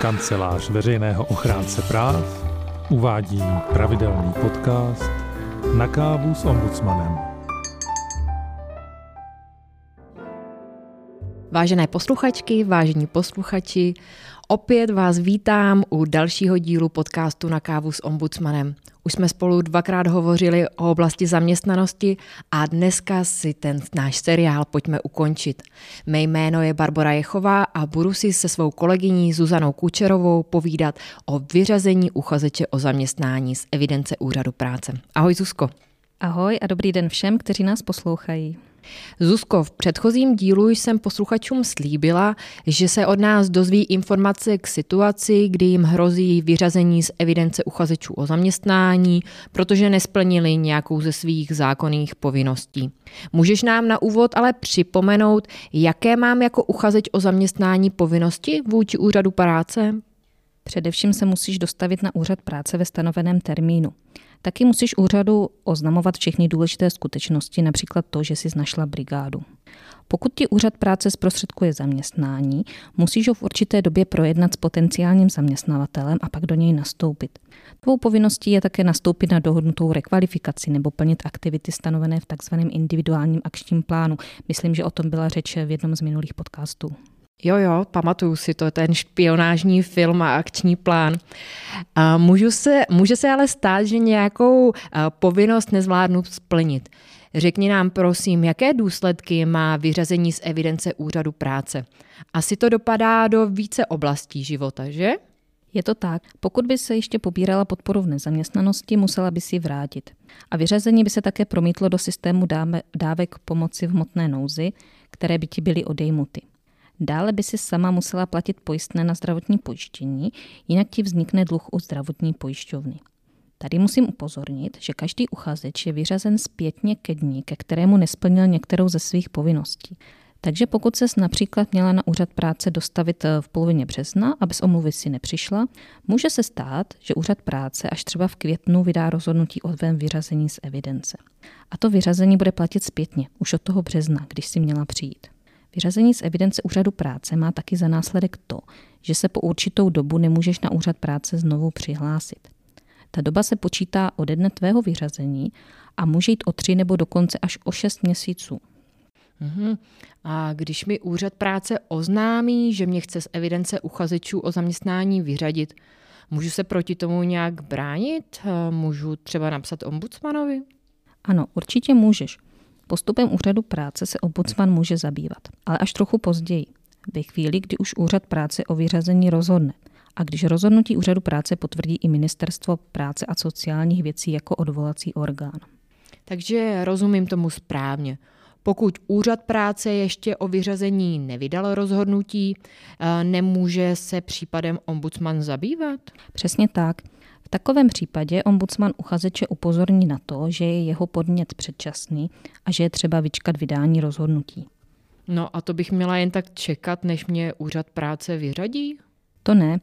Kancelář Veřejného ochránce práv uvádí pravidelný podcast Na kávu s ombudsmanem. Vážené posluchačky, vážení posluchači, opět vás vítám u dalšího dílu podcastu Na kávu s ombudsmanem. Už jsme spolu dvakrát hovořili o oblasti zaměstnanosti a dneska si ten náš seriál pojďme ukončit. Mé jméno je Barbora Jechová a budu si se svou kolegyní Zuzanou Kučerovou povídat o vyřazení uchazeče o zaměstnání z evidence úřadu práce. Ahoj Zuzko. Ahoj a dobrý den všem, kteří nás poslouchají. Zuzko, v předchozím dílu jsem posluchačům slíbila, že se od nás dozví informace k situaci, kdy jim hrozí vyřazení z evidence uchazečů o zaměstnání, protože nesplnili nějakou ze svých zákonných povinností. Můžeš nám na úvod ale připomenout, jaké mám jako uchazeč o zaměstnání povinnosti vůči úřadu práce? Především se musíš dostavit na úřad práce ve stanoveném termínu. Taky musíš úřadu oznamovat všechny důležité skutečnosti, například to, že jsi našla brigádu. Pokud ti úřad práce zprostředkuje zaměstnání, musíš ho v určité době projednat s potenciálním zaměstnavatelem a pak do něj nastoupit. Tvou povinností je také nastoupit na dohodnutou rekvalifikaci nebo plnit aktivity stanovené v tzv. Individuálním akčním plánu. Myslím, že o tom byla řeč v jednom z minulých podcastů. Jo, pamatuju si to, ten špionážní film a akční plán. A může se ale stát, že nějakou povinnost nezvládnu splnit. Řekni nám prosím, jaké důsledky má vyřazení z evidence úřadu práce. Asi to dopadá do více oblastí života, že? Je to tak. Pokud by se ještě pobírala podporu v nezaměstnanosti, musela by si ji vrátit. A vyřazení by se také promítlo do systému dávek pomoci v hmotné nouzi, které by ti byly odejmuty. Dále by si sama musela platit pojistné na zdravotní pojištění, jinak ti vznikne dluh u zdravotní pojišťovny. Tady musím upozornit, že každý uchazeč je vyřazen zpětně ke dni, ke kterému nesplnil některou ze svých povinností. Takže pokud ses například měla na úřad práce dostavit v polovině března a bez omluvy si nepřišla, může se stát, že úřad práce až třeba v květnu vydá rozhodnutí o tvém vyřazení z evidence. A to vyřazení bude platit zpětně, už od toho března, když si měla přijít. Vyřazení z evidence úřadu práce má taky za následek to, že se po určitou dobu nemůžeš na úřad práce znovu přihlásit. Ta doba se počítá ode dne tvého vyřazení a může jít o 3 nebo dokonce až o 6 měsíců. A když mi úřad práce oznámí, že mě chce z evidence uchazečů o zaměstnání vyřadit, můžu se proti tomu nějak bránit? Můžu třeba napsat ombudsmanovi? Ano, určitě můžeš. Postupem úřadu práce se ombudsman může zabývat, ale až trochu později, ve chvíli, kdy už úřad práce o vyřazení rozhodne. A když rozhodnutí úřadu práce potvrdí i Ministerstvo práce a sociálních věcí jako odvolací orgán. Takže rozumím tomu správně. Pokud úřad práce ještě o vyřazení nevydal rozhodnutí, nemůže se případem ombudsman zabývat? Přesně tak. V takovém případě ombudsman uchazeče upozorní na to, že je jeho podnět předčasný a že je třeba vyčkat vydání rozhodnutí. No a to bych měla jen tak čekat, než mě úřad práce vyřadí? To ne.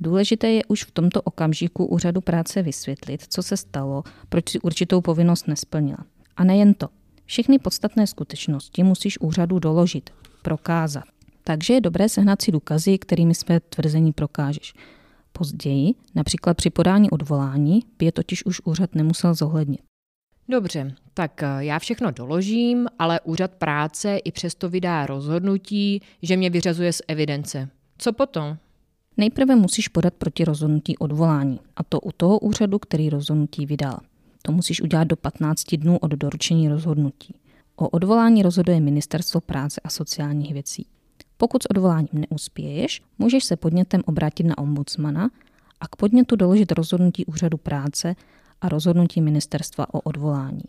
Důležité je už v tomto okamžiku úřadu práce vysvětlit, co se stalo, proč si určitou povinnost nesplnila. A nejen to. Všechny podstatné skutečnosti musíš úřadu doložit, prokázat. Takže je dobré sehnat si důkazy, kterými své tvrzení prokážeš. Později, například při podání odvolání, by je totiž už úřad nemusel zohlednit. Dobře, tak já všechno doložím, ale úřad práce i přesto vydá rozhodnutí, že mě vyřazuje z evidence. Co potom? Nejprve musíš podat proti rozhodnutí odvolání, a to u toho úřadu, který rozhodnutí vydal. To musíš udělat do 15 dnů od doručení rozhodnutí. O odvolání rozhoduje Ministerstvo práce a sociálních věcí. Pokud s odvoláním neuspěješ, můžeš se podnětem obrátit na ombudsmana a k podnětu doložit rozhodnutí úřadu práce a rozhodnutí ministerstva o odvolání.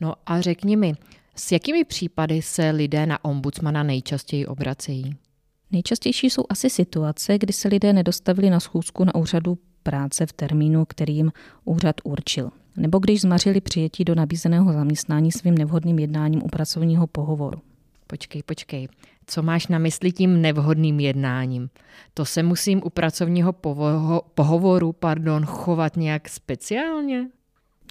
No a řekni mi, s jakými případy se lidé na ombudsmana nejčastěji obracejí? Nejčastější jsou asi situace, kdy se lidé nedostavili na schůzku na úřadu práce v termínu, který jim úřad určil, nebo když zmařili přijetí do nabízeného zaměstnání svým nevhodným jednáním u pracovního pohovoru. Počkej. Co máš na mysli tím nevhodným jednáním? To se musím u pracovního pohovoru chovat nějak speciálně?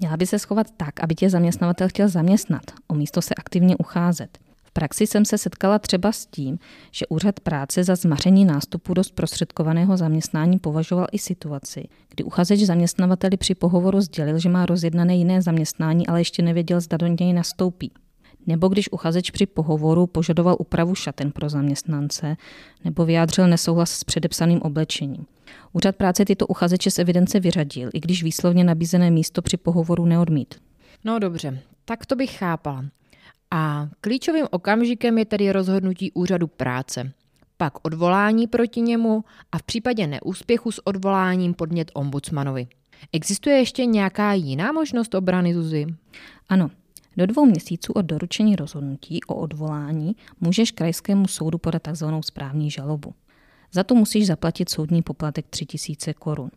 Měla by se schovat tak, aby tě zaměstnavatel chtěl zaměstnat, o místo se aktivně ucházet. V praxi jsem se setkala třeba s tím, že úřad práce za zmaření nástupu do zprostředkovaného zaměstnání považoval i situaci, kdy uchazeč zaměstnavateli při pohovoru sdělil, že má rozjednané jiné zaměstnání, ale ještě nevěděl, zda do něj nastoupí. Nebo když uchazeč při pohovoru požadoval úpravu šaten pro zaměstnance nebo vyjádřil nesouhlas s předepsaným oblečením. Úřad práce tyto uchazeče z evidence vyřadil, i když výslovně nabízené místo při pohovoru neodmítl. No dobře, tak to bych chápala. A klíčovým okamžikem je tedy rozhodnutí úřadu práce, pak odvolání proti němu a v případě neúspěchu s odvoláním podnět ombudsmanovi. Existuje ještě nějaká jiná možnost obrany, Zuzi? Ano. Do 2 měsíců od doručení rozhodnutí o odvolání můžeš krajskému soudu podat tzv. Správní žalobu. Za to musíš zaplatit soudní poplatek 3 000 korun.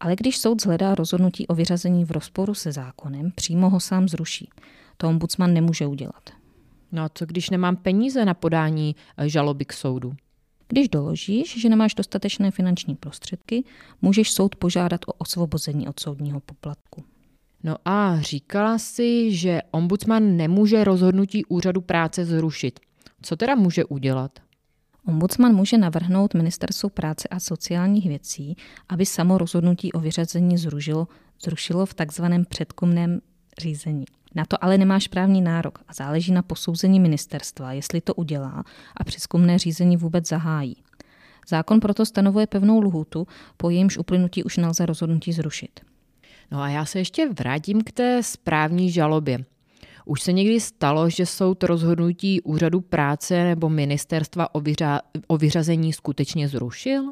Ale když soud shledá rozhodnutí o vyřazení v rozporu se zákonem, přímo ho sám zruší. To ombudsman nemůže udělat. No a co když nemám peníze na podání žaloby k soudu? Když doložíš, že nemáš dostatečné finanční prostředky, můžeš soud požádat o osvobození od soudního poplatku. No a říkala si, že ombudsman nemůže rozhodnutí úřadu práce zrušit. Co teda může udělat? Ombudsman může navrhnout Ministerstvu práce a sociálních věcí, aby samo rozhodnutí o vyřazení zrušilo v takzvaném předkumném řízení. Na to ale nemáš právní nárok a záleží na posouzení ministerstva, jestli to udělá a přezkumné řízení vůbec zahájí. Zákon proto stanovuje pevnou lhůtu, po jejímž uplynutí už nelze rozhodnutí zrušit. No a já se ještě vrátím k té správní žalobě. Už se někdy stalo, že soud rozhodnutí úřadu práce nebo ministerstva o vyřazení skutečně zrušil?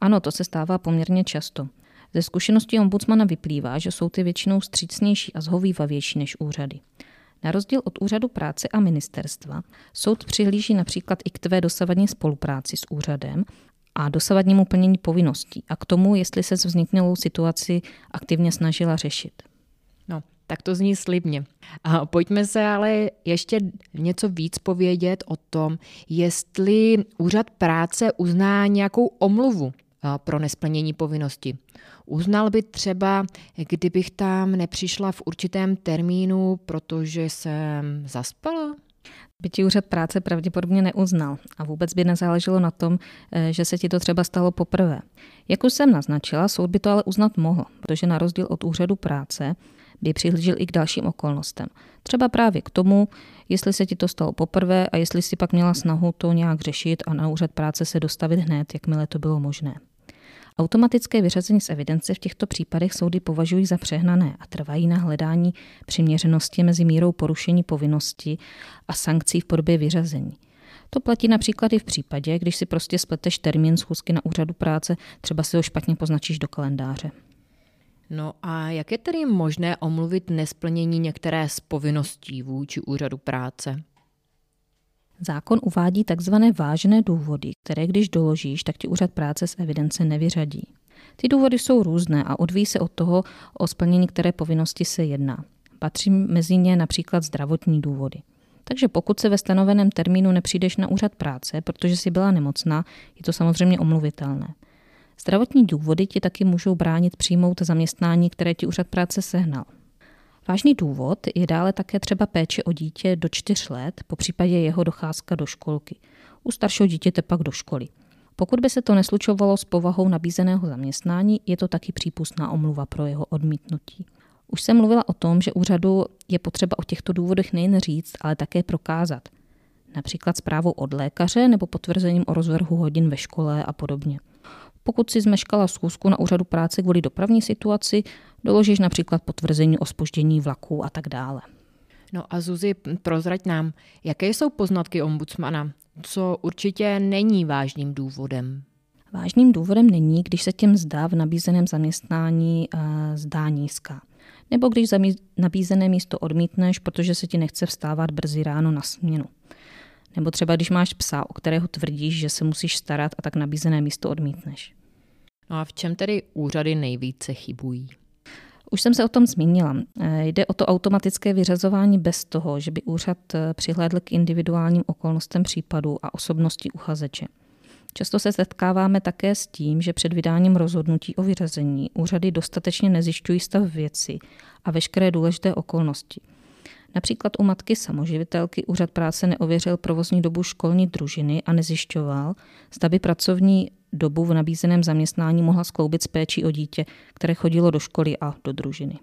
Ano, to se stává poměrně často. Ze zkušeností ombudsmana vyplývá, že soud je většinou vstřícnější a shovívavější než úřady. Na rozdíl od úřadu práce a ministerstva, soud přihlíží například i k tvé dosavadní spolupráci s úřadem a dosavadnímu plnění povinností a k tomu, jestli se vzniknulou situaci aktivně snažila řešit. No, tak to zní slibně. A pojďme se ale ještě něco víc povědět o tom, jestli úřad práce uzná nějakou omluvu pro nesplnění povinnosti. Uznal by třeba, kdybych tam nepřišla v určitém termínu, protože jsem zaspala? By ti úřad práce pravděpodobně neuznal a vůbec by nezáleželo na tom, že se ti to třeba stalo poprvé. Jak už jsem naznačila, soud by to ale uznat mohl, protože na rozdíl od úřadu práce by přihlížel i k dalším okolnostem. Třeba právě k tomu, jestli se ti to stalo poprvé a jestli si pak měla snahu to nějak řešit a na úřad práce se dostavit hned, jakmile to bylo možné. Automatické vyřazení z evidence v těchto případech soudy považují za přehnané a trvají na hledání přiměřenosti mezi mírou porušení povinnosti a sankcí v podobě vyřazení. To platí například i v případě, když si prostě spleteš termín schůzky na úřadu práce, třeba si ho špatně poznačíš do kalendáře. No a jak je tedy možné omluvit nesplnění některé z povinností vůči úřadu práce? Zákon uvádí tzv. Vážné důvody, které když doložíš, tak ti úřad práce z evidence nevyřadí. Ty důvody jsou různé a odvíjí se od toho, o splnění které povinnosti se jedná. Patří mezi ně například zdravotní důvody. Takže pokud se ve stanoveném termínu nepřijdeš na úřad práce, protože jsi byla nemocná, je to samozřejmě omluvitelné. Zdravotní důvody ti taky můžou bránit přijmout zaměstnání, které ti úřad práce sehnal. Vážný důvod je dále také třeba péče o dítě do 4 let, popřípadě jeho docházka do školky. U staršího dítěte pak do školy. Pokud by se to neslučovalo s povahou nabízeného zaměstnání, je to taky přípustná omluva pro jeho odmítnutí. Už jsem mluvila o tom, že úřadu je potřeba o těchto důvodech nejen říct, ale také prokázat. Například zprávou od lékaře nebo potvrzením o rozvrhu hodin ve škole a podobně. Pokud si zmeškala schůzku na úřadu práce kvůli dopravní situaci, doložíš například potvrzení o zpoždění vlaku a tak dále. No a Zuzi, prozrať nám, jaké jsou poznatky ombudsmana, co určitě není vážným důvodem? Vážným důvodem není, když se těm mzda v nabízeném zaměstnání zdá nízká. Nebo když nabízené místo odmítneš, protože se ti nechce vstávat brzy ráno na směnu. Nebo třeba když máš psa, o kterého tvrdíš, že se musíš starat a tak nabízené místo odmítneš. No a v čem tedy úřady nejvíce chybují? Už jsem se o tom zmínila. Jde o to automatické vyřazování bez toho, že by úřad přihlédl k individuálním okolnostem případu a osobnosti uchazeče. Často se setkáváme také s tím, že před vydáním rozhodnutí o vyřazení úřady dostatečně nezjišťují stav věci a veškeré důležité okolnosti. Například u matky samoživitelky úřad práce neověřil provozní dobu školní družiny a nezjišťoval, zda by pracovní dobu v nabízeném zaměstnání mohla skloubit s péčí o dítě, které chodilo do školy a do družiny.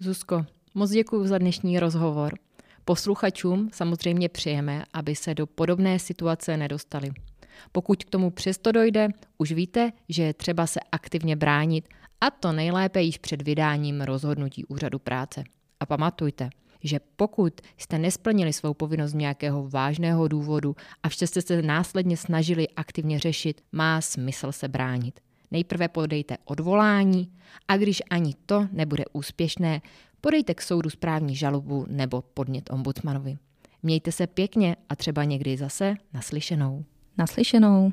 Zuzko, moc děkuji za dnešní rozhovor. Posluchačům samozřejmě přejeme, aby se do podobné situace nedostali. Pokud k tomu přesto dojde, už víte, že je třeba se aktivně bránit, a to nejlépe již před vydáním rozhodnutí úřadu práce. A pamatujte, že pokud jste nesplnili svou povinnost nějakého vážného důvodu a vše jste se následně snažili aktivně řešit, má smysl se bránit. Nejprve podejte odvolání a když ani to nebude úspěšné, podejte k soudu správní žalobu nebo podnět ombudsmanovi. Mějte se pěkně a třeba někdy zase naslyšenou. Naslyšenou.